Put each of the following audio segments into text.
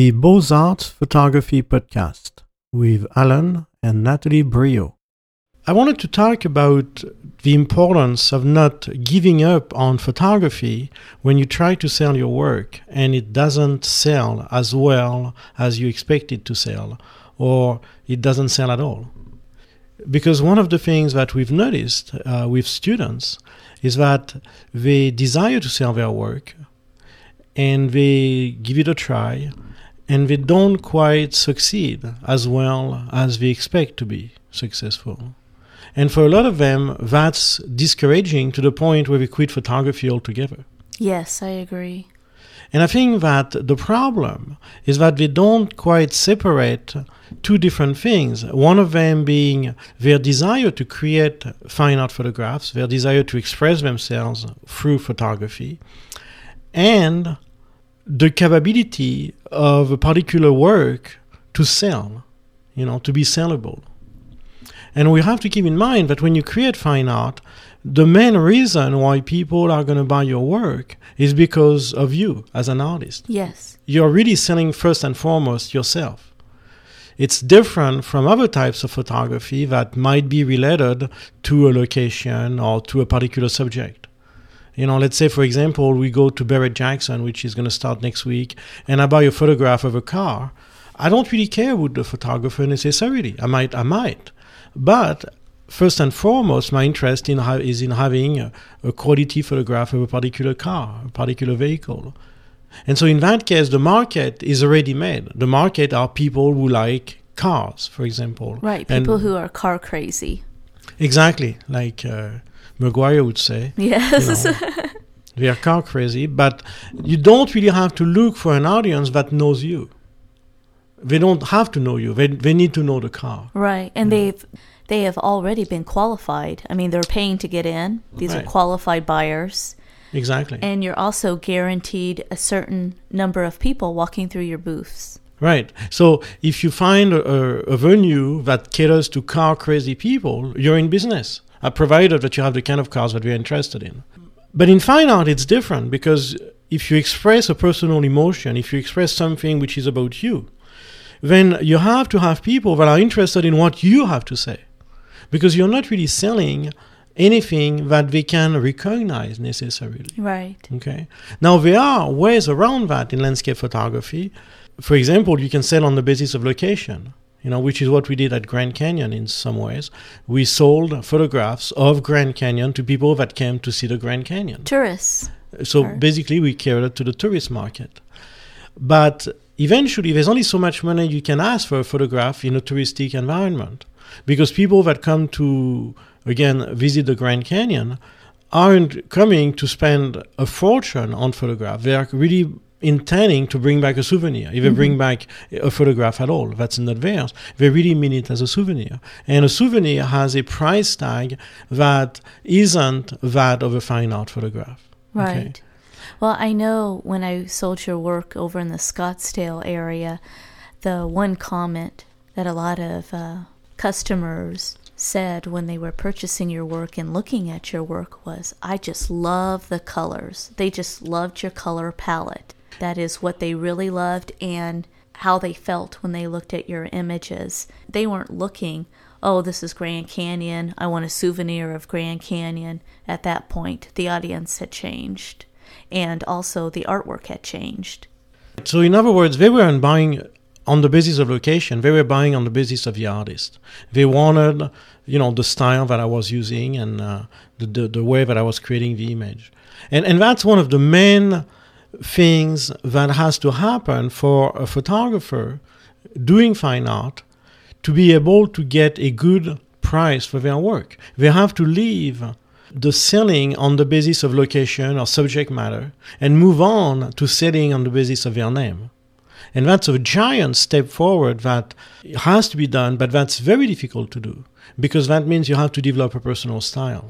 The Beaux-Arts Photography Podcast with Alan and Natalie Brio. I wanted to talk about the importance of not giving up on photography when you try to sell your work and it doesn't sell as well as you expect it to sell, or it doesn't sell at all. Because one of the things that we've noticed with students is that they desire to sell their work and they give it a try and they don't quite succeed as well as they expect to be successful. And for a lot of them, that's discouraging to the point where we quit photography altogether. Yes, I agree. And I think that the problem is that they don't quite separate two different things. One of them being their desire to create fine art photographs, their desire to express themselves through photography, and the capability of a particular work to sell, to be sellable. And we have to keep in mind that when you create fine art, the main reason why people are going to buy your work is because of you as an artist. Yes. You're really selling first and foremost yourself. It's different from other types of photography that might be related to a location or to a particular subject. Let's say, for example, we go to Barrett-Jackson, which is going to start next week, and I buy a photograph of a car. I don't really care who the photographer necessarily. I might. But first and foremost, my interest is in having a quality photograph of a particular car, a particular vehicle. And so in that case, the market is already made. The market are people who like cars, for example. Right, people who are car crazy. Exactly, like Maguire would say. Yes. They are car crazy, but you don't really have to look for an audience that knows you. They don't have to know you. They need to know the car. Right, and they have already been qualified. I mean, they're paying to get in. These right. are qualified buyers. Exactly. And you're also guaranteed a certain number of people walking through your booths. Right. So if you find a venue that caters to car crazy people, you're in business, provided that you have the kind of cars that we're interested in. But in fine art, it's different because if you express a personal emotion, if you express something which is about you, then you have to have people that are interested in what you have to say, because you're not really selling anything that they can recognize necessarily. Right. Okay. Now, there are ways around that in landscape photography. For example, you can sell on the basis of location, which is what we did at Grand Canyon in some ways. We sold photographs of Grand Canyon to people that came to see the Grand Canyon. Tourists. So basically, we catered it to the tourist market. But eventually, there's only so much money you can ask for a photograph in a touristic environment, because people that come to, again, visit the Grand Canyon aren't coming to spend a fortune on photograph. They are really intending to bring back a souvenir. If they bring back a photograph at all, that's not theirs. They really mean it as a souvenir. And a souvenir has a price tag that isn't that of a fine art photograph. Right. Okay? Well, I know when I sold your work over in the Scottsdale area, the one comment that a lot of customers said when they were purchasing your work and looking at your work was, I just love the colors. They just loved your color palette. That is what they really loved and how they felt when they looked at your images. They weren't looking, oh, this is Grand Canyon. I want a souvenir of Grand Canyon. At that point, the audience had changed. And also the artwork had changed. So in other words, they weren't buying on the basis of location. They were buying on the basis of the artist. They wanted, the style that I was using and the way that I was creating the image. And that's one of the main things that has to happen for a photographer doing fine art to be able to get a good price for their work. They have to leave the selling on the basis of location or subject matter and move on to selling on the basis of their name. And that's a giant step forward that has to be done, but that's very difficult to do because that means you have to develop a personal style,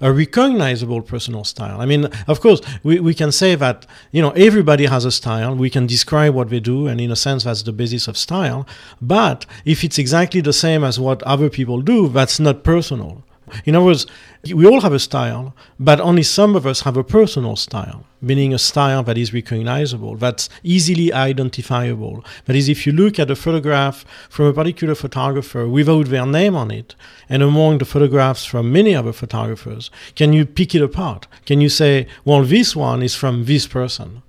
a recognizable personal style. I mean, of course, we can say that, everybody has a style. We can describe what we do, and in a sense, that's the basis of style. But if it's exactly the same as what other people do, that's not personal. In other words, we all have a style, but only some of us have a personal style, meaning a style that is recognizable, that's easily identifiable. That is, if you look at a photograph from a particular photographer without their name on it, and among the photographs from many other photographers, can you pick it apart? Can you say, well, this one is from this person?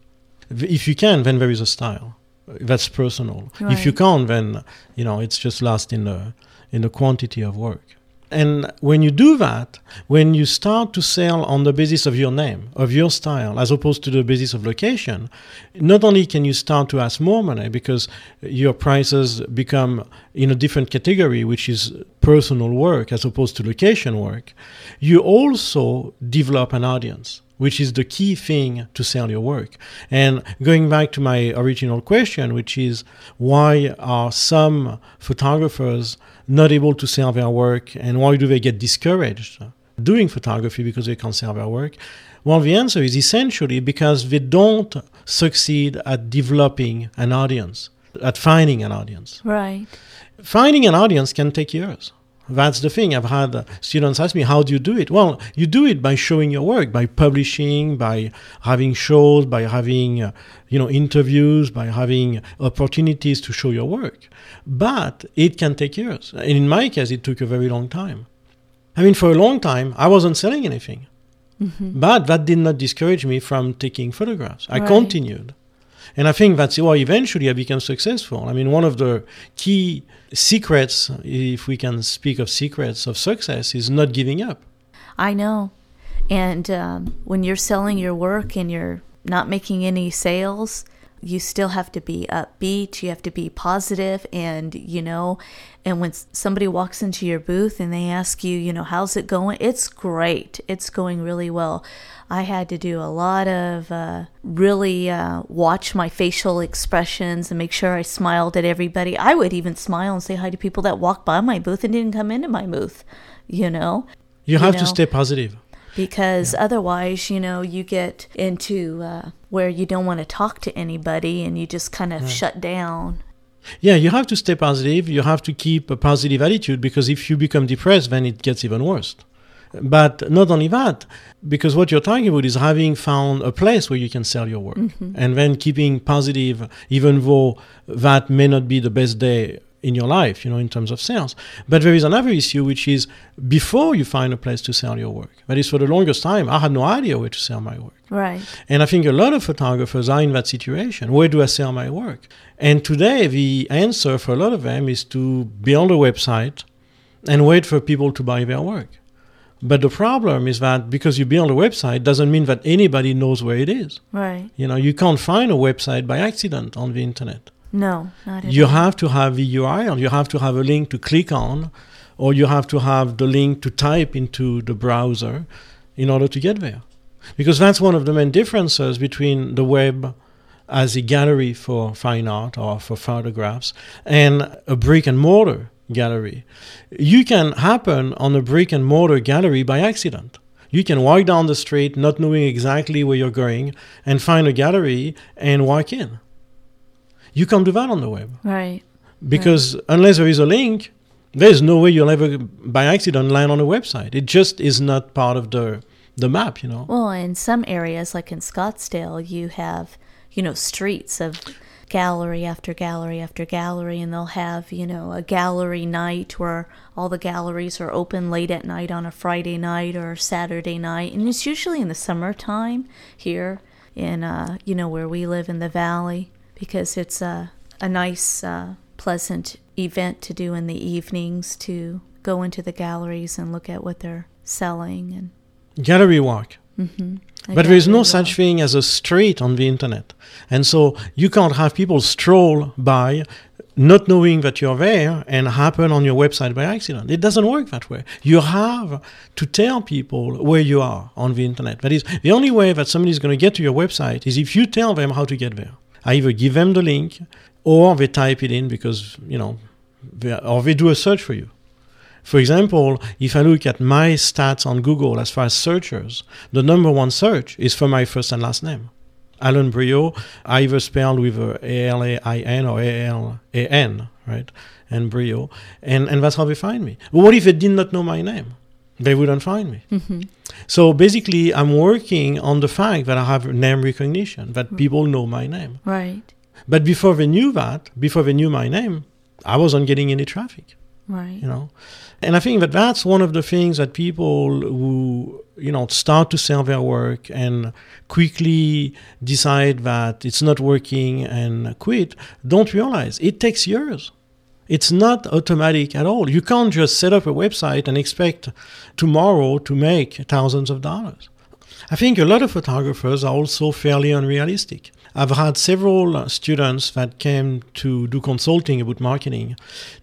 If you can, then there is a style. That's personal. Right. If you can't, then it's just lost in the quantity of work. And when you do that, when you start to sell on the basis of your name, of your style, as opposed to the basis of location, not only can you start to ask more money because your prices become in a different category, which is personal work as opposed to location work, you also develop an audience, which is the key thing to sell your work. And going back to my original question, which is why are some photographers not able to sell their work and why do they get discouraged doing photography because they can't sell their work? Well, the answer is essentially because they don't succeed at developing an audience, at finding an audience. Right. Finding an audience can take years. That's the thing. I've had students ask me, how do you do it? Well, you do it by showing your work, by publishing, by having shows, by having interviews, by having opportunities to show your work. But it can take years. And in my case, it took a very long time. I mean, for a long time, I wasn't selling anything. Mm-hmm. But that did not discourage me from taking photographs. I continued. And I think that's why eventually I became successful. I mean, one of the key secrets, if we can speak of secrets of success, is not giving up. I know. And when you're selling your work and you're not making any sales, you still have to be upbeat. You have to be positive. And, and when somebody walks into your booth and they ask you, how's it going? It's great. It's going really well. I had to do a lot of watch my facial expressions and make sure I smiled at everybody. I would even smile and say hi to people that walked by my booth and didn't come into my booth, You have to stay positive. Because otherwise, you get into where you don't want to talk to anybody and you just kind of shut down. Yeah, you have to stay positive. You have to keep a positive attitude because if you become depressed, then it gets even worse. But not only that, because what you're talking about is having found a place where you can sell your work and then keeping positive, even though that may not be the best day in your life, in terms of sales. But there is another issue, which is before you find a place to sell your work. That is, for the longest time, I had no idea where to sell my work. Right. And I think a lot of photographers are in that situation. Where do I sell my work? And today, the answer for a lot of them is to build a website and wait for people to buy their work. But the problem is that because you build a website doesn't mean that anybody knows where it is. Right. You can't find a website by accident on the internet. No, not at all. You have to have the URL. You have to have a link to click on, or you have to have the link to type into the browser in order to get there. Because that's one of the main differences between the web as a gallery for fine art or for photographs and a brick and mortar gallery. You can happen on a brick and mortar gallery by accident. You can walk down the street not knowing exactly where you're going and find a gallery and walk in. You can't do that on the web. Right. Because unless there is a link, there's no way you'll ever, by accident, land on a website. It just is not part of the map, Well, in some areas, like in Scottsdale, you have, streets of gallery after gallery after gallery, and they'll have, a gallery night where all the galleries are open late at night on a Friday night or Saturday night. And it's usually in the summertime here in, where we live in the valley. Because it's a nice, pleasant event to do in the evenings, to go into the galleries and look at what they're selling. And gallery walk. Mm-hmm. But there is no such thing as a street on the internet. And so you can't have people stroll by not knowing that you're there and happen on your website by accident. It doesn't work that way. You have to tell people where you are on the internet. That is, the only way that somebody is going to get to your website is if you tell them how to get there. I either give them the link or they type it in because, or they do a search for you. For example, if I look at my stats on Google as far as searchers, the number one search is for my first and last name. Alan Brio, either spelled with A-L-A-I-N or A-L-A-N, right? And Brio. And that's how they find me. But what if they did not know my name? they wouldn't find me. Mm-hmm. So basically, I'm working on the fact that I have name recognition, that people know my name. Right. But before they knew that, before they knew my name, I wasn't getting any traffic. Right. You know, and I think that that's one of the things that people who, you know, start to sell their work and quickly decide that it's not working and quit, don't realize it takes years. It's not automatic at all. You can't just set up a website and expect tomorrow to make thousands of dollars. I think a lot of photographers are also fairly unrealistic. I've had several students that came to do consulting about marketing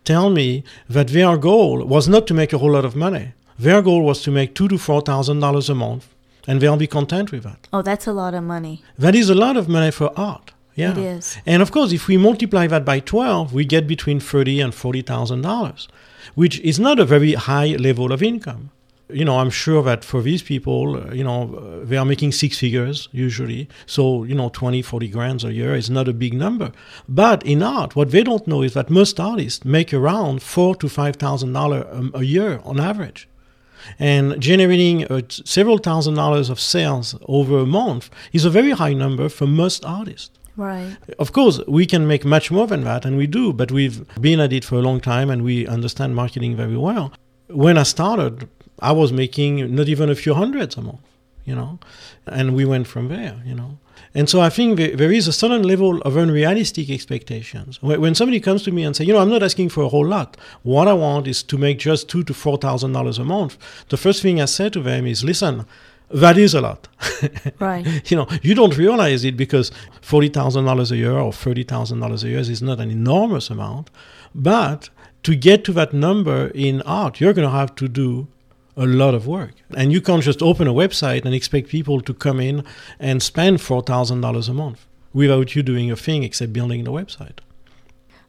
tell me that their goal was not to make a whole lot of money. Their goal was to make $2,000 to $4,000 a month, and they'll be content with that. Oh, that's a lot of money. That is a lot of money for art. Yeah. It is. And of course, if we multiply that by 12, we get between $30,000 and $40,000, which is not a very high level of income. You know, I'm sure that for these people, you know, they are making six figures usually. So, you know, 20, 40 grand a year is not a big number. But in art, what they don't know is that most artists make around $4,000 to $5,000 a year on average. And generating several thousand dollars of sales over a month is a very high number for most artists. Right. Of course, we can make much more than that, and we do, but we've been at it for a long time, and we understand marketing very well. When I started, I was making not even a few hundreds a month, you know, and we went from there, you know. And so I think there is a certain level of unrealistic expectations. When somebody comes to me and says, you know, I'm not asking for a whole lot. What I want is to make just $2,000 to $4,000 a month. The first thing I say to them is, listen, that is a lot. Right. You know, you don't realize it because $40,000 a year or $30,000 a year is not an enormous amount. But to get to that number in art, you're going to have to do a lot of work. And you can't just open a website and expect people to come in and spend $4,000 a month without you doing a thing except building the website.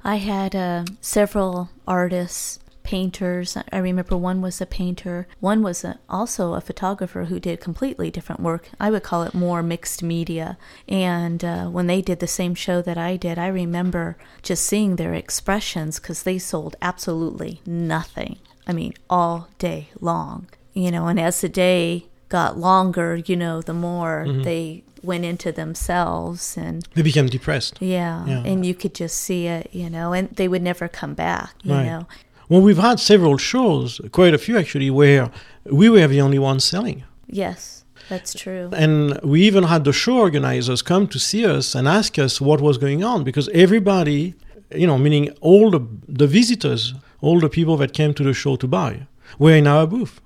I had several artists, painters. I remember one was a painter. One was also a photographer who did completely different work. I would call it more mixed media. And when they did the same show that I did, I remember just seeing their expressions because they sold absolutely nothing. I mean, all day long, you know, and as the day got longer, you know, the more they went into themselves and they became depressed. Yeah. And you could just see it, you know, and they would never come back, you know. Well, we've had several shows, quite a few actually, where we were the only ones selling. Yes, that's true. And we even had the show organizers come to see us and ask us what was going on because everybody, you know, meaning all the visitors, all the people that came to the show to buy were in our booth.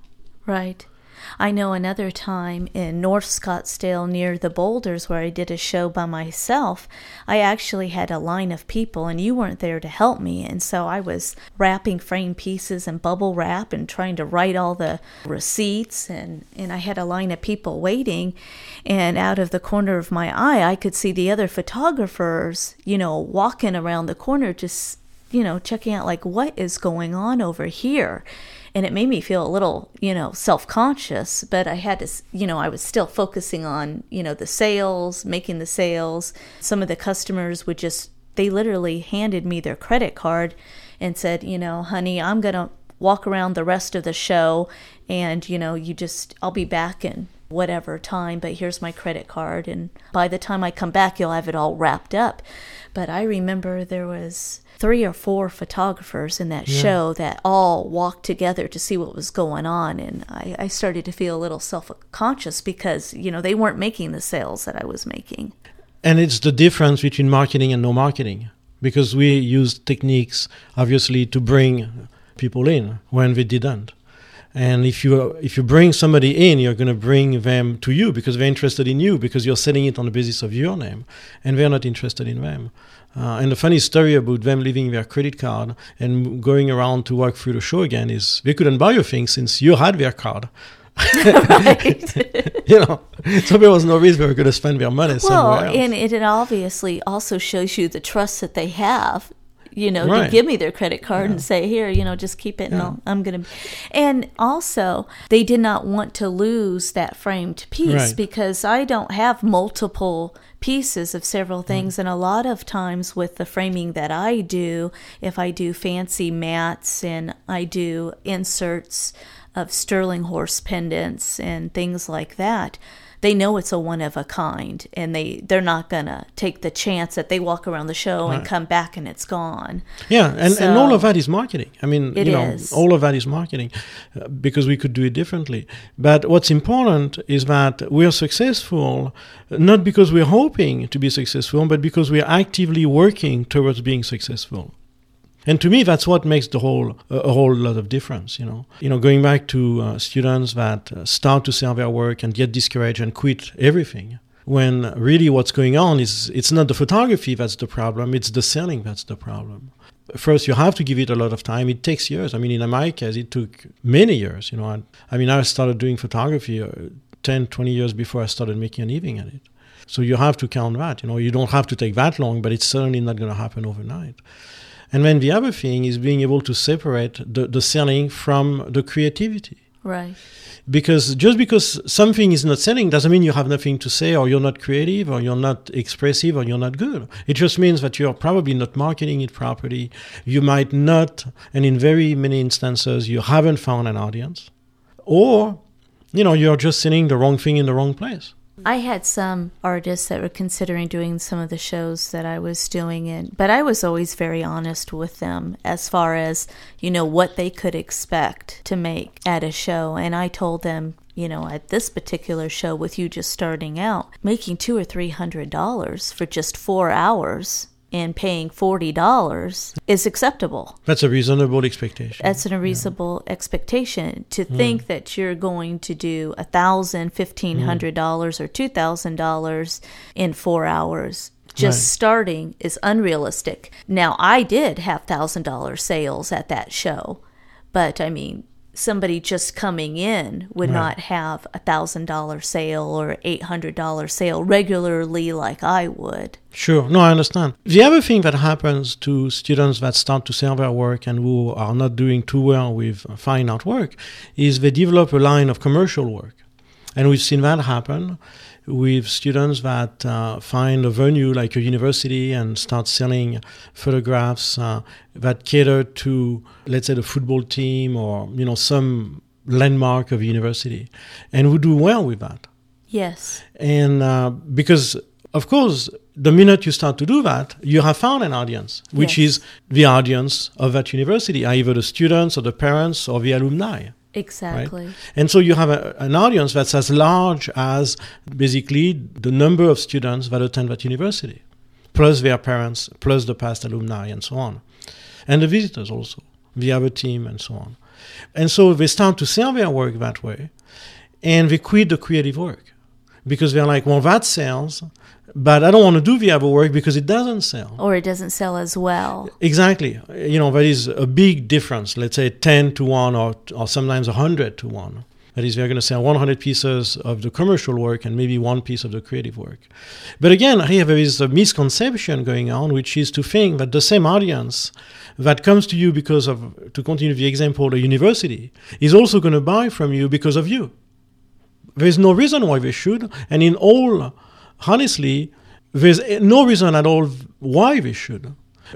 Right. I know another time in North Scottsdale near the Boulders where I did a show by myself, I actually had a line of people and you weren't there to help me. And so I was wrapping frame pieces and bubble wrap and trying to write all the receipts. And I had a line of people waiting. And out of the corner of my eye, I could see the other photographers, you know, walking around the corner just, you know, checking out like what is going on over here. And it made me feel a little, you know, self-conscious, but I had to, you know, I was still focusing on, you know, the sales, making the sales. Some of the customers would just, they literally handed me their credit card and said, you know, honey, I'm going to walk around the rest of the show and, you know, you just, I'll be back in whatever time, but here's my credit card. And by the time I come back, you'll have it all wrapped up. But I remember there was 3 or 4 photographers in that show that all walked together to see what was going on. And I started to feel a little self-conscious because, you know, they weren't making the sales that I was making. And it's the difference between marketing and no marketing, because we used techniques, obviously, to bring people in when they didn't. And if you bring somebody in, you're going to bring them to you because they're interested in you because you're selling it on the basis of your name, and they're not interested in them. And the funny story about them leaving their credit card and going around to walk through the show again is they couldn't buy your thing since you had their card. Right. You know, so there was no reason they were going to spend their money somewhere else. And it obviously also shows you the trust that they have, you know, to give me their credit card and say, here, you know, just keep it. And I'm going to. And also, they did not want to lose that framed piece because I don't have multiple pieces of several things. And a lot of times with the framing that I do, if I do fancy mats and I do inserts of sterling horse pendants and things like that, they know it's a one of a kind, and they're not gonna take the chance that they walk around the show and come back and it's gone. Yeah, and all of that is marketing. I mean, all of that is marketing, because we could do it differently. But what's important is that we are successful not because we're hoping to be successful, but because we are actively working towards being successful. And to me, that's what makes the whole a whole lot of difference. Going back to students that start to sell their work and get discouraged and quit everything. When really, what's going on is it's not the photography that's the problem; it's the selling that's the problem. First, you have to give it a lot of time. It takes years. I mean, in my case, it took many years. I started doing photography 10, 20 years before I started making a living at it. So you have to count that. You don't have to take that long, but it's certainly not going to happen overnight. And then the other thing is being able to separate the selling from the creativity. Right. Because just because something is not selling doesn't mean you have nothing to say, or you're not creative, or you're not expressive, or you're not good. It just means that you're probably not marketing it properly. You might not, and in very many instances, you haven't found an audience. Or, you're just selling the wrong thing in the wrong place. I had some artists that were considering doing some of the shows that I was doing, but I was always very honest with them as far as, what they could expect to make at a show. And I told them, at this particular show with you just starting out, making $200 or $300 for just 4 hours and paying $40 is acceptable. That's a reasonable expectation. That's a reasonable expectation. To think that you're going to do $1,000, $1,500 or $2,000 in 4 hours just starting is unrealistic. Now, I did have $1,000 sales at that show, but I mean, somebody just coming in would not have $1,000 sale or $800 sale regularly like I would. Sure. No, I understand. The other thing that happens to students that start to sell their work and who are not doing too well with fine art work is they develop a line of commercial work. And we've seen that happen with students that find a venue like a university and start selling photographs that cater to, let's say, the football team or, some landmark of university, and who do well with that. Yes. And because, of course, the minute you start to do that, you have found an audience, which is the audience of that university, either the students or the parents or the alumni. Exactly. Right? And so you have an audience that's as large as basically the number of students that attend that university, plus their parents, plus the past alumni and so on. And the visitors also, the other team and so on. And so they start to sell their work that way, and they quit the creative work because they're like, well, that sells, but I don't want to do the other work because it doesn't sell. Or it doesn't sell as well. Exactly. That is a big difference. Let's say 10 to 1 or sometimes 100 to 1. That is, they're going to sell 100 pieces of the commercial work and maybe one piece of the creative work. But again, here there is a misconception going on, which is to think that the same audience that comes to you because of, to continue the example, the university, is also going to buy from you because of you. There is no reason why they should, and honestly, there's no reason at all why we should.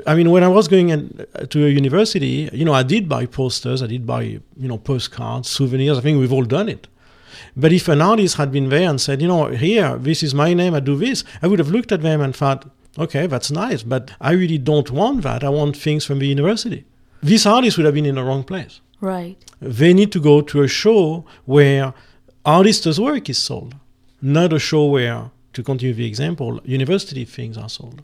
I mean, when I was going to a university, I did buy posters, I did buy, postcards, souvenirs. I think we've all done it. But if an artist had been there and said, here, this is my name, I do this, I would have looked at them and thought, okay, that's nice, but I really don't want that. I want things from the university. This artist would have been in the wrong place. Right. They need to go to a show where artists' work is sold, not a show where, to continue the example, university things are sold.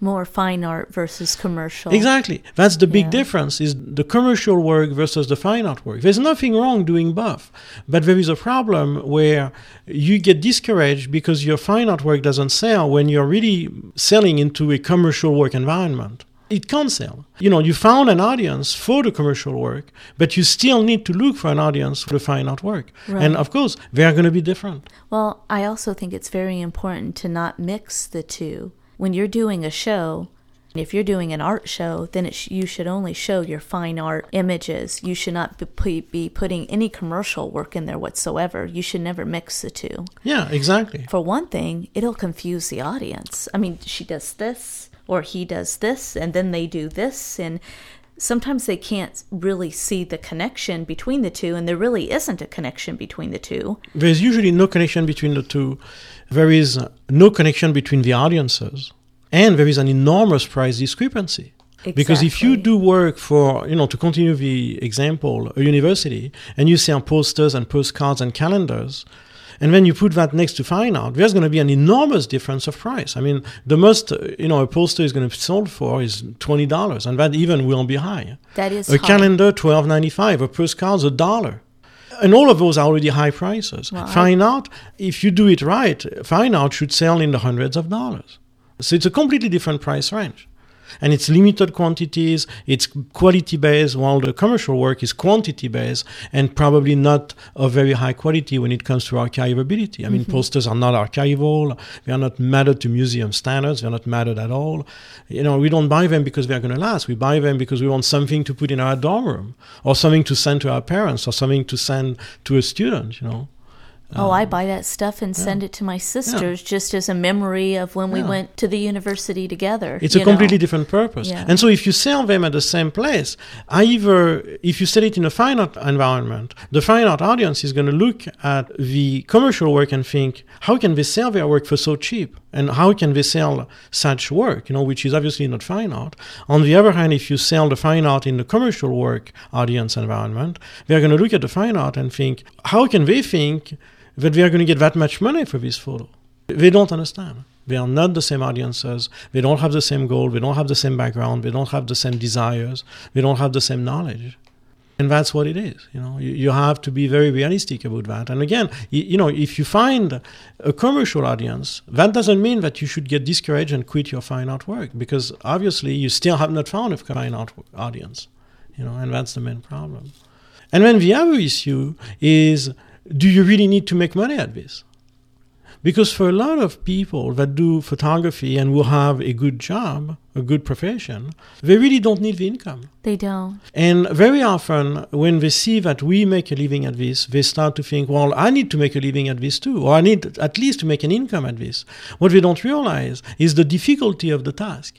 More fine art versus commercial. Exactly. That's the big difference, is the commercial work versus the fine art work. There's nothing wrong doing both, but there is a problem where you get discouraged because your fine art work doesn't sell when you're really selling into a commercial work environment. It can't sell. You found an audience for the commercial work, but you still need to look for an audience for the fine art work. Right. And of course, they are going to be different. Well, I also think it's very important to not mix the two. When you're doing a show, if you're doing an art show, then you should only show your fine art images. You should not be putting any commercial work in there whatsoever. You should never mix the two. Yeah, exactly. For one thing, it'll confuse the audience. I mean, she does this, or he does this, and then they do this, and sometimes they can't really see the connection between the two, and there really isn't a connection between the two. There's usually no connection between the two. There is no connection between the audiences, and there is an enormous price discrepancy. Exactly. Because if you do work for, to continue the example, a university, and you sell posters and postcards and calendars, and then you put that next to fine art, there's going to be an enormous difference of price. I mean, the most, a poster is going to be sold for is $20, and that even will be high. That is a high. Calendar, $12.95, a postcard's $1. And all of those are already high prices. Wow. Fine art, if you do it right, fine art should sell in the hundreds of dollars. So it's a completely different price range. And it's limited quantities, it's quality-based, while the commercial work is quantity-based and probably not of very high quality when it comes to archivability. I mean, posters are not archival, they are not mattered to museum standards, they're not mattered at all. We don't buy them because they're going to last. We buy them because we want something to put in our dorm room or something to send to our parents or something to send to a student, I buy that stuff and send it to my sisters just as a memory of when we went to the university together. It's a completely different purpose. Yeah. And so if you sell them at the same place, either if you sell it in a fine art environment, the fine art audience is going to look at the commercial work and think, how can they sell their work for so cheap? And how can they sell such work, which is obviously not fine art? On the other hand, if you sell the fine art in the commercial work audience environment, they're going to look at the fine art and think, how can they think that we are going to get that much money for this photo? They don't understand. They are not the same audiences. They don't have the same goal. They don't have the same background. They don't have the same desires. They don't have the same knowledge. And that's what it is. You have to be very realistic about that. And again, if you find a commercial audience, that doesn't mean that you should get discouraged and quit your fine art work, because obviously you still have not found a fine art audience. And that's the main problem. And then the other issue is, do you really need to make money at this? Because for a lot of people that do photography and will have a good job, a good profession, they really don't need the income. They don't. And very often when they see that we make a living at this, they start to think, well, I need to make a living at this too, or I need at least to make an income at this. What they don't realize is the difficulty of the task.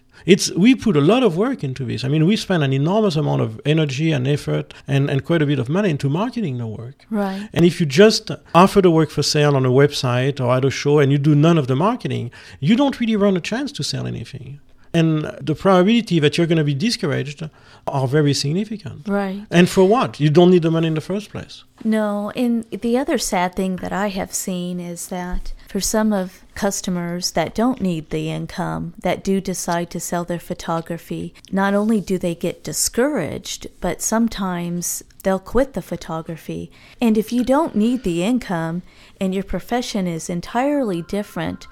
We put a lot of work into this. I mean, we spend an enormous amount of energy and effort and quite a bit of money into marketing the work. Right. And if you just offer the work for sale on a website or at a show and you do none of the marketing, you don't really run a chance to sell anything. And the probability that you're going to be discouraged are very significant. Right. And for what? You don't need the money in the first place. No. And the other sad thing that I have seen is that for some of customers that don't need the income, that do decide to sell their photography, not only do they get discouraged, but sometimes they'll quit the photography. And if you don't need the income and your profession is entirely different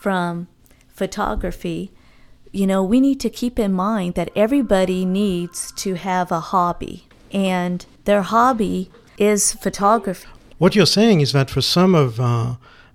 from photography, we need to keep in mind that everybody needs to have a hobby, and their hobby is photography. What you're saying is that for some of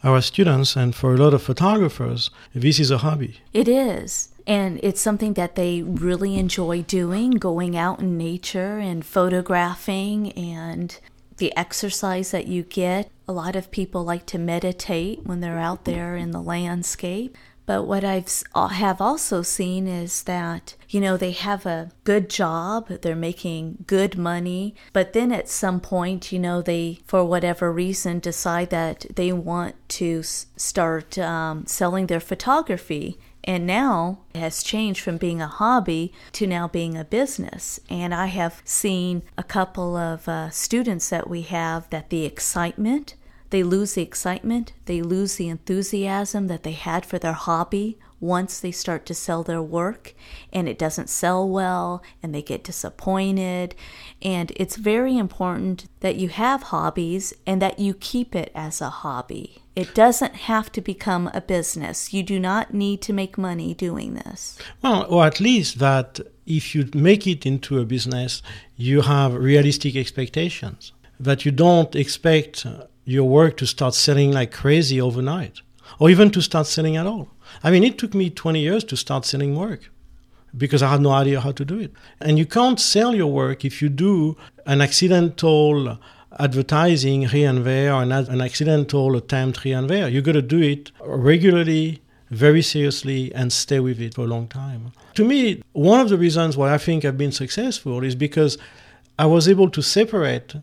our students and for a lot of photographers, this is a hobby. It is. And it's something that they really enjoy doing, going out in nature and photographing and the exercise that you get. A lot of people like to meditate when they're out there in the landscape. But what I have also seen is that, they have a good job, they're making good money, but then at some point, they, for whatever reason, decide that they want to start selling their photography. And now it has changed from being a hobby to now being a business. And I have seen a couple of students that we have that the excitement, they lose the excitement, they lose the enthusiasm that they had for their hobby once they start to sell their work, and it doesn't sell well, and they get disappointed. And it's very important that you have hobbies and that you keep it as a hobby. It doesn't have to become a business. You do not need to make money doing this. Well, or at least that if you make it into a business, you have realistic expectations, that you don't expect your work to start selling like crazy overnight, or even to start selling at all. I mean, it took me 20 years to start selling work because I had no idea how to do it. And you can't sell your work if you do an accidental advertising here and there, or an accidental attempt here and there. You got to do it regularly very seriously and stay with it for a long time. To me, one of the reasons why I think I've been successful is because I was able to separate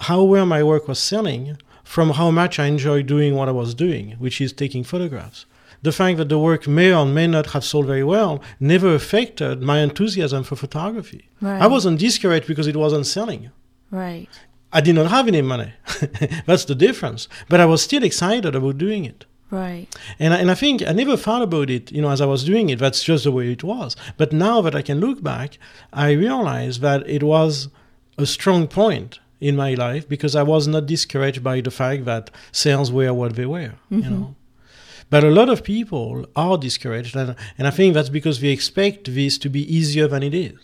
how well my work was selling from how much I enjoyed doing what I was doing, which is taking photographs. The fact that the work may or may not have sold very well never affected my enthusiasm for photography. Right. I wasn't discouraged because it wasn't selling. Right. I did not have any money. That's the difference. But I was still excited about doing it. Right. And I think I never thought about it, as I was doing it. That's just the way it was. But now that I can look back, I realize that it was a strong point in my life because I was not discouraged by the fact that sales were what they were, mm-hmm. But a lot of people are discouraged, and I think that's because they expect this to be easier than it is.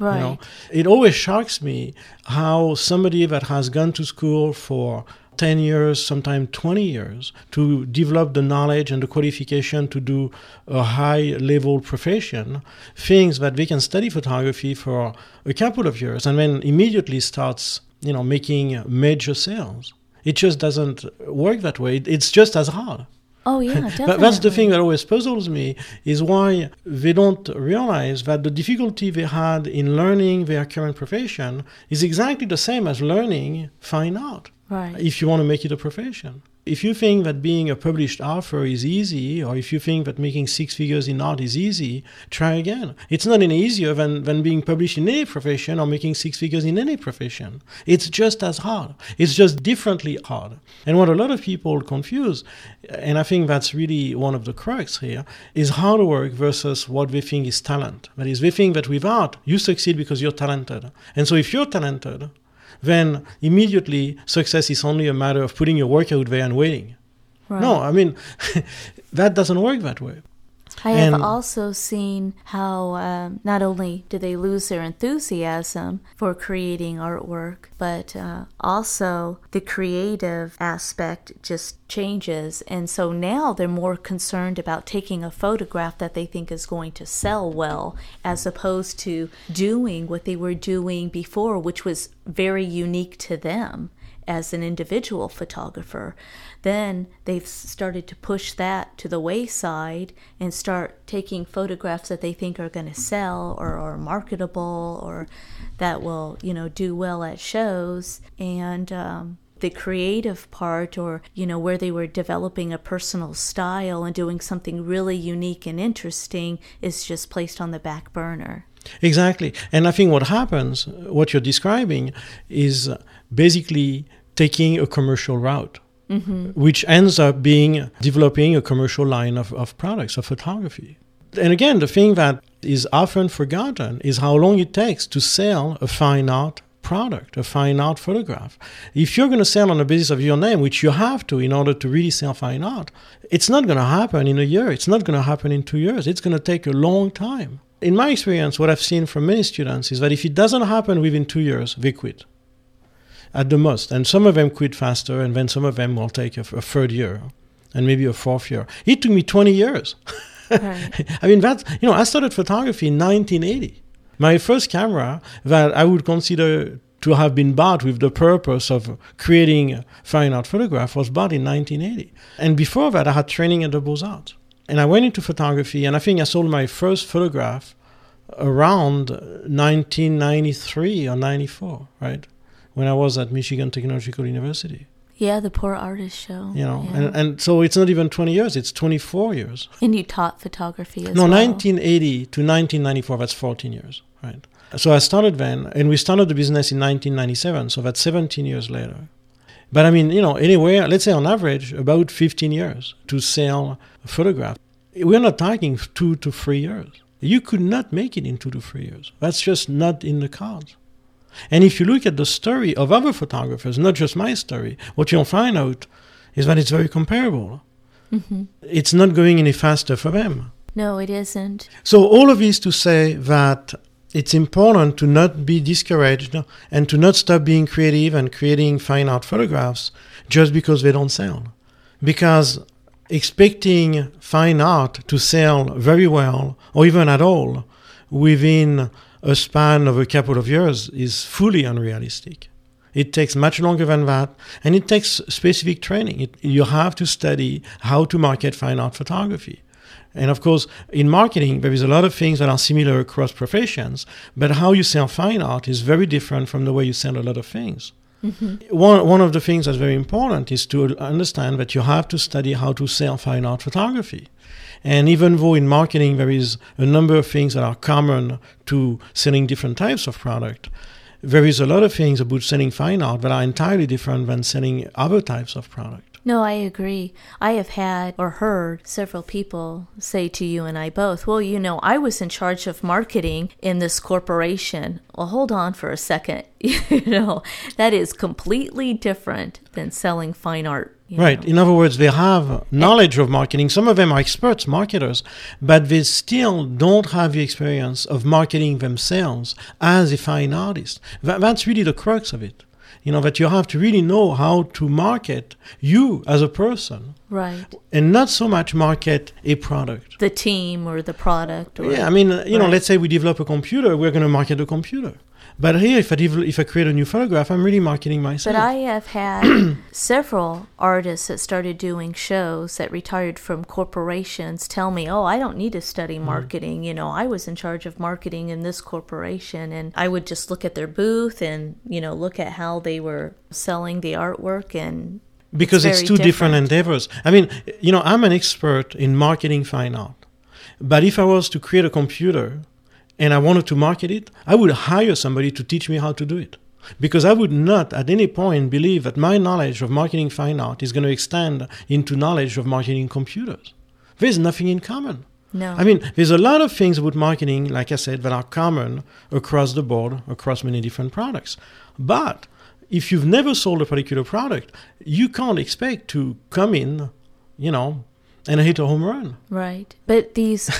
Right. It always shocks me how somebody that has gone to school for 10 years, sometimes 20 years, to develop the knowledge and the qualification to do a high-level profession, thinks that they can study photography for a couple of years and then immediately starts, making major sales. It just doesn't work that way. It's just as hard. Oh, yeah, definitely. But that's the thing that always puzzles me, is why they don't realize that the difficulty they had in learning their current profession is exactly the same as learning fine art. Right. If you want to make it a profession. If you think that being a published author is easy, or if you think that making six figures in art is easy, try again. It's not any easier than being published in any profession or making six figures in any profession. It's just as hard. It's just differently hard. And what a lot of people confuse, and I think that's really one of the crux here, is hard work versus what they think is talent. That is, they think that with art, you succeed because you're talented. And so if you're talented, then immediately success is only a matter of putting your work out there and waiting. Right. No, that doesn't work that way. I have also seen how not only do they lose their enthusiasm for creating artwork, but also the creative aspect just changes. And so now they're more concerned about taking a photograph that they think is going to sell well, as opposed to doing what they were doing before, which was very unique to them as an individual photographer. Then they've started to push that to the wayside and start taking photographs that they think are going to sell or are marketable or that will, do well at shows. And the creative part, or, where they were developing a personal style and doing something really unique and interesting, is just placed on the back burner. Exactly. And I think what you're describing, is basically taking a commercial route, mm-hmm. which ends up being developing a commercial line of products, of photography. And again, the thing that is often forgotten is how long it takes to sell a fine art product, a fine art photograph. If you're going to sell on the basis of your name, which you have to in order to really sell fine art, it's not going to happen in a year. It's not going to happen in 2 years. It's going to take a long time. In my experience, what I've seen from many students is that if it doesn't happen within 2 years, they quit at the most. And some of them quit faster, and then some of them will take a third year and maybe a fourth year. It took me 20 years. Right. I started photography in 1980. My first camera that I would consider to have been bought with the purpose of creating a fine art photograph was bought in 1980. And before that, I had training at the Beaux-Arts. And I went into photography, and I think I sold my first photograph around 1993 or 94, right? When I was at Michigan Technological University. Yeah, the Poor Artist Show. Yeah. And so it's not even 20 years, it's 24 years. And you taught photography as well. No, 1980 to 1994, that's 14 years, right? So I started then, and we started the business in 1997, so that's 17 years later. But anywhere, let's say on average, about 15 years to sell a photograph. We're not talking 2 to 3 years. You could not make it in 2 to 3 years. That's just not in the cards. And if you look at the story of other photographers, not just my story, what you'll find out is that it's very comparable. Mm-hmm. It's not going any faster for them. No, it isn't. So all of this to say that it's important to not be discouraged and to not stop being creative and creating fine art photographs just because they don't sell. Because expecting fine art to sell very well, or even at all, within a span of a couple of years is fully unrealistic. It takes much longer than that, and it takes specific training. You have to study how to market fine art photography. And of course, in marketing, there is a lot of things that are similar across professions, but how you sell fine art is very different from the way you sell a lot of things. Mm-hmm. One of the things that's very important is to understand that you have to study how to sell fine art photography. And even though in marketing there is a number of things that are common to selling different types of product, there is a lot of things about selling fine art that are entirely different than selling other types of product. No, I agree. I have had or heard several people say to you and I both, well, you know, I was in charge of marketing in this corporation. Well, hold on for a second. You know, that is completely different than selling fine art. Right. In other words, they have knowledge of marketing. Some of them are experts, marketers, but they still don't have the experience of marketing themselves as a fine artist. That's really the crux of it. You know, that you have to really know how to market you as a person. Right. And not so much market a product. The team or the product. Or yeah, I mean, you know, let's say we develop a computer, we're going to market the computer. But here, if I create a new photograph, I'm really marketing myself. But I have had several artists that started doing shows that retired from corporations tell me, oh, I don't need to study marketing. You know, I was in charge of marketing in this corporation. And I would just look at their booth and, you know, look at how they were selling the artwork and... Because it's two different endeavors. I mean, you know, I'm an expert in marketing fine art. But if I was to create a computer... and I wanted to market it, I would hire somebody to teach me how to do it. Because I would not at any point believe that my knowledge of marketing fine art is going to extend into knowledge of marketing computers. There's nothing in common. No. I mean, there's a lot of things about marketing, like I said, that are common across the board, across many different products. But if you've never sold a particular product, you can't expect to come in, you know, and I hit a home run. Right. But these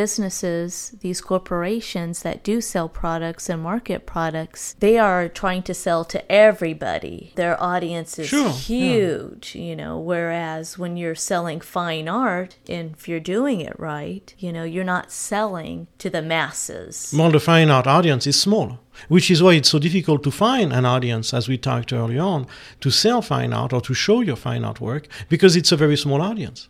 businesses, these corporations that do sell products and market products, they are trying to sell to everybody. Their audience is huge, you know, whereas when you're selling fine art, and if you're doing it right, you know, you're not selling to the masses. Well, the fine art audience is small, which is why it's so difficult to find an audience, as we talked earlier on, to sell fine art or to show your fine art work, because it's a very small audience.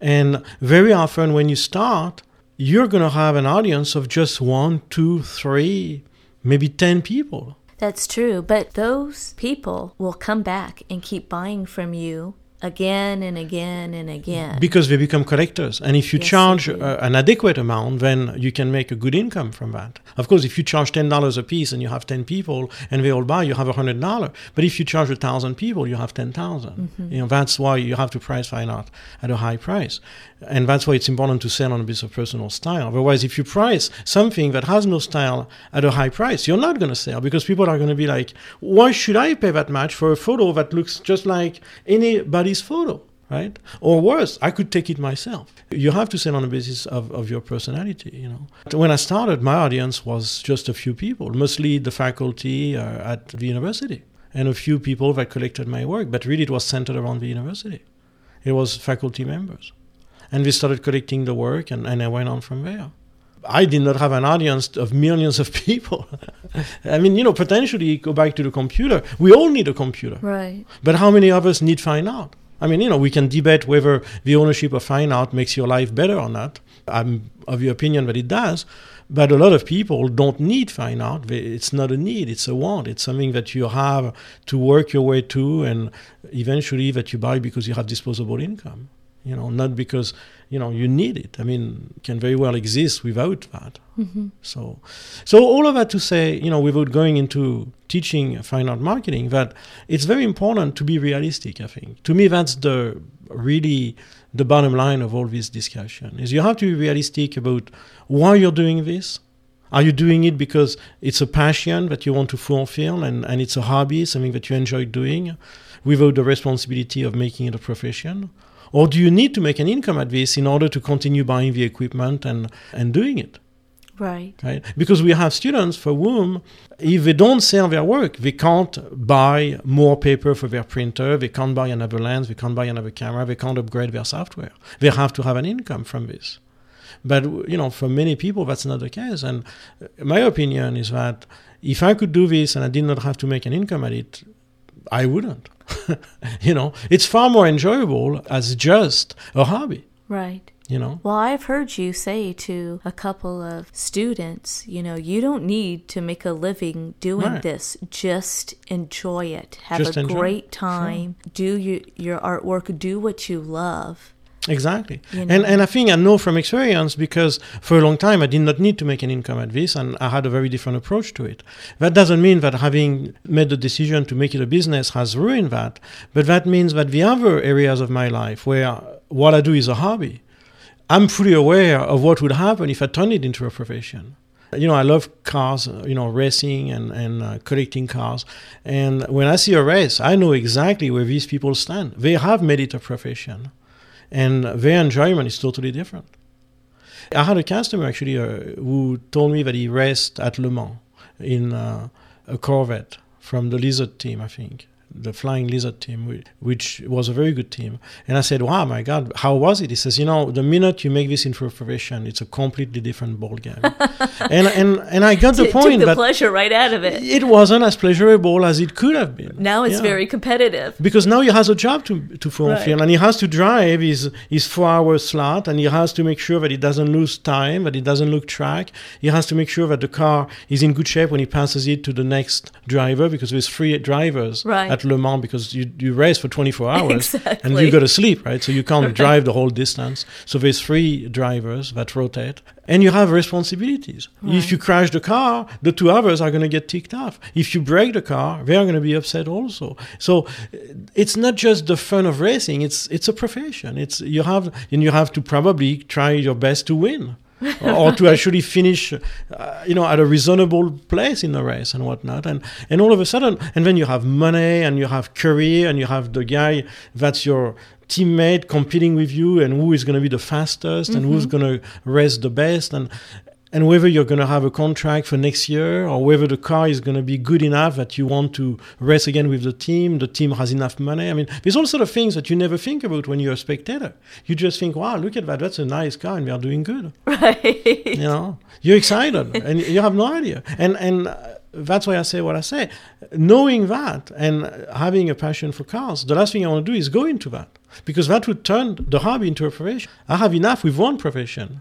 And very often when you start, you're going to have an audience of just 1, 2, 3, maybe 10 people. That's true, but those people will come back and keep buying from you again and again and again. Because they become collectors. And if you charge an adequate amount, then you can make a good income from that. Of course, if you charge $10 a piece and you have 10 people and they all buy, you have $100. But if you charge 1,000 people, you have 10,000. Mm-hmm. You know, that's why you have to price fine art at a high price. And that's why it's important to sell on a bit of personal style. Otherwise, if you price something that has no style at a high price, you're not going to sell, because people are going to be like, why should I pay that much for a photo that looks just like anybody photo, right? Or worse, I could take it myself. You have to sell on the basis of your personality, you know. When I started, my audience was just a few people, mostly the faculty at the university, and a few people that collected my work, but really it was centered around the university. It was faculty members. And we started collecting the work, and I went on from there. I did not have an audience of millions of people. I mean, you know, potentially go back to the computer. We all need a computer. Right. But how many of us need fine art? I mean, you know, we can debate whether the ownership of fine art makes your life better or not. I'm of the opinion that it does. But a lot of people don't need fine art. It's not a need, it's a want. It's something that you have to work your way to, and eventually that you buy because you have disposable income. You know, not because, you know, you need it. I mean, it can very well exist without that. Mm-hmm. So all of that to say, you know, without going into teaching fine art marketing, that it's very important to be realistic, I think. To me, that's really the bottom line of all this discussion, is you have to be realistic about why you're doing this. Are you doing it because it's a passion that you want to fulfill and it's a hobby, something that you enjoy doing, without the responsibility of making it a profession? Or do you need to make an income at this in order to continue buying the equipment and doing it? Right. Because we have students for whom, if they don't sell their work, they can't buy more paper for their printer, they can't buy another lens, they can't buy another camera, they can't upgrade their software. They have to have an income from this. But, you know, for many people, that's not the case. And my opinion is that if I could do this and I did not have to make an income at it, I wouldn't. You know, it's far more enjoyable as just a hobby. Right. You know? Well, I've heard you say to a couple of students, you know, you don't need to make a living doing right. this. Just enjoy it. Have just a great time. Sure. Do your artwork. Do what you love. Exactly. You know? And I think I know from experience, because for a long time I did not need to make an income at this, and I had a very different approach to it. That doesn't mean that having made the decision to make it a business has ruined that, but that means that the other areas of my life where what I do is a hobby, I'm fully aware of what would happen if I turned it into a profession. You know, I love cars, you know, racing and collecting cars. And when I see a race, I know exactly where these people stand. They have made it a profession. And their enjoyment is totally different. I had a customer, actually, who told me that he raced at Le Mans in a Corvette from the Lizard team, I think, the Flying Lizard team, which was a very good team. And I said, wow, my God, how was it? He says, you know, the minute you make this into a profession, it's a completely different ballgame. and I got the point. It took the pleasure right out of it. It wasn't as pleasurable as it could have been. Now it's very competitive. Because now he has a job to fulfill, and he has to drive his 4-hour slot, and he has to make sure that he doesn't lose time, that he doesn't lose track. He has to make sure that the car is in good shape when he passes it to the next driver, because there's 3 drivers at Le Mans, because you race for 24 hours and you go to sleep, right? So you can't drive the whole distance. So there's 3 drivers that rotate, and you have responsibilities. Right. If you crash the car, the 2 others are going to get ticked off. If you break the car, they're going to be upset also. So it's not just the fun of racing, it's a profession. It's you have to probably try your best to win. Or to actually finish, at a reasonable place in the race and whatnot. And all of a sudden, and then you have money, and you have career, and you have the guy that's your teammate competing with you, and who is going to be the fastest, and who's going to race the best, and whether you're going to have a contract for next year, or whether the car is going to be good enough that you want to race again with the team has enough money. I mean, there's all sort of things that you never think about when you're a spectator. You just think, wow, look at that, that's a nice car, and we are doing good. Right. You know, you're excited, and you have no idea. And that's why I say what I say. Knowing that and having a passion for cars, the last thing I want to do is go into that. Because that would turn the hobby into a profession. I have enough with one profession.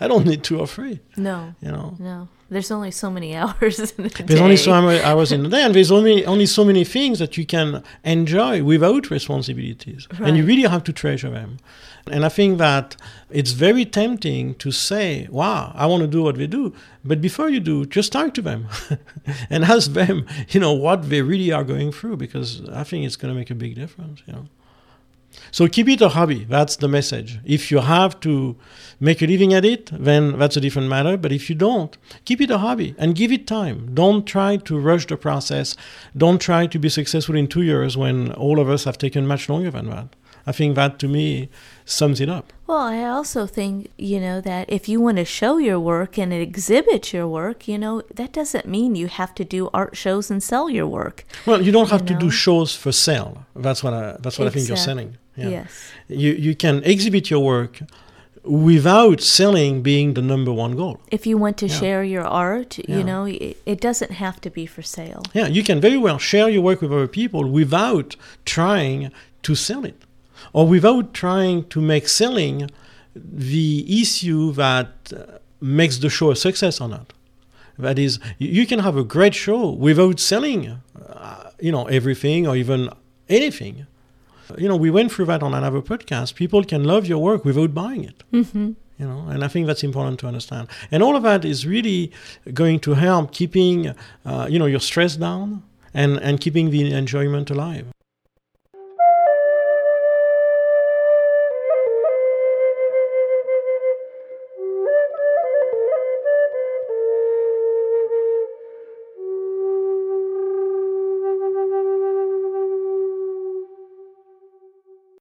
I don't need 2 or 3. No. You know? No. There's only so many hours in the day. There's only so many hours in the day, and there's only so many things that you can enjoy without responsibilities. Right. And you really have to treasure them. And I think that it's very tempting to say, wow, I want to do what they do. But before you do, just talk to them and ask them, you know, what they really are going through, because I think it's going to make a big difference, you know. So keep it a hobby. That's the message. If you have to make a living at it, then that's a different matter. But if you don't, keep it a hobby and give it time. Don't try to rush the process. Don't try to be successful in 2 years when all of us have taken much longer than that. I think that, to me, sums it up. Well, I also think, you know, that if you want to show your work and exhibit your work, you know, that doesn't mean you have to do art shows and sell your work. Well, you don't have to do shows for sale. That's what I think you're selling. Yeah. Yes. You can exhibit your work without selling being the number one goal. If you want to share your art, you know, it doesn't have to be for sale. Yeah, you can very well share your work with other people without trying to sell it. Or without trying to make selling the issue that makes the show a success or not. That is, you can have a great show without selling, everything or even anything. You know, we went through that on another podcast. People can love your work without buying it. Mm-hmm. You know, and I think that's important to understand. And all of that is really going to help keeping, your stress down and keeping the enjoyment alive.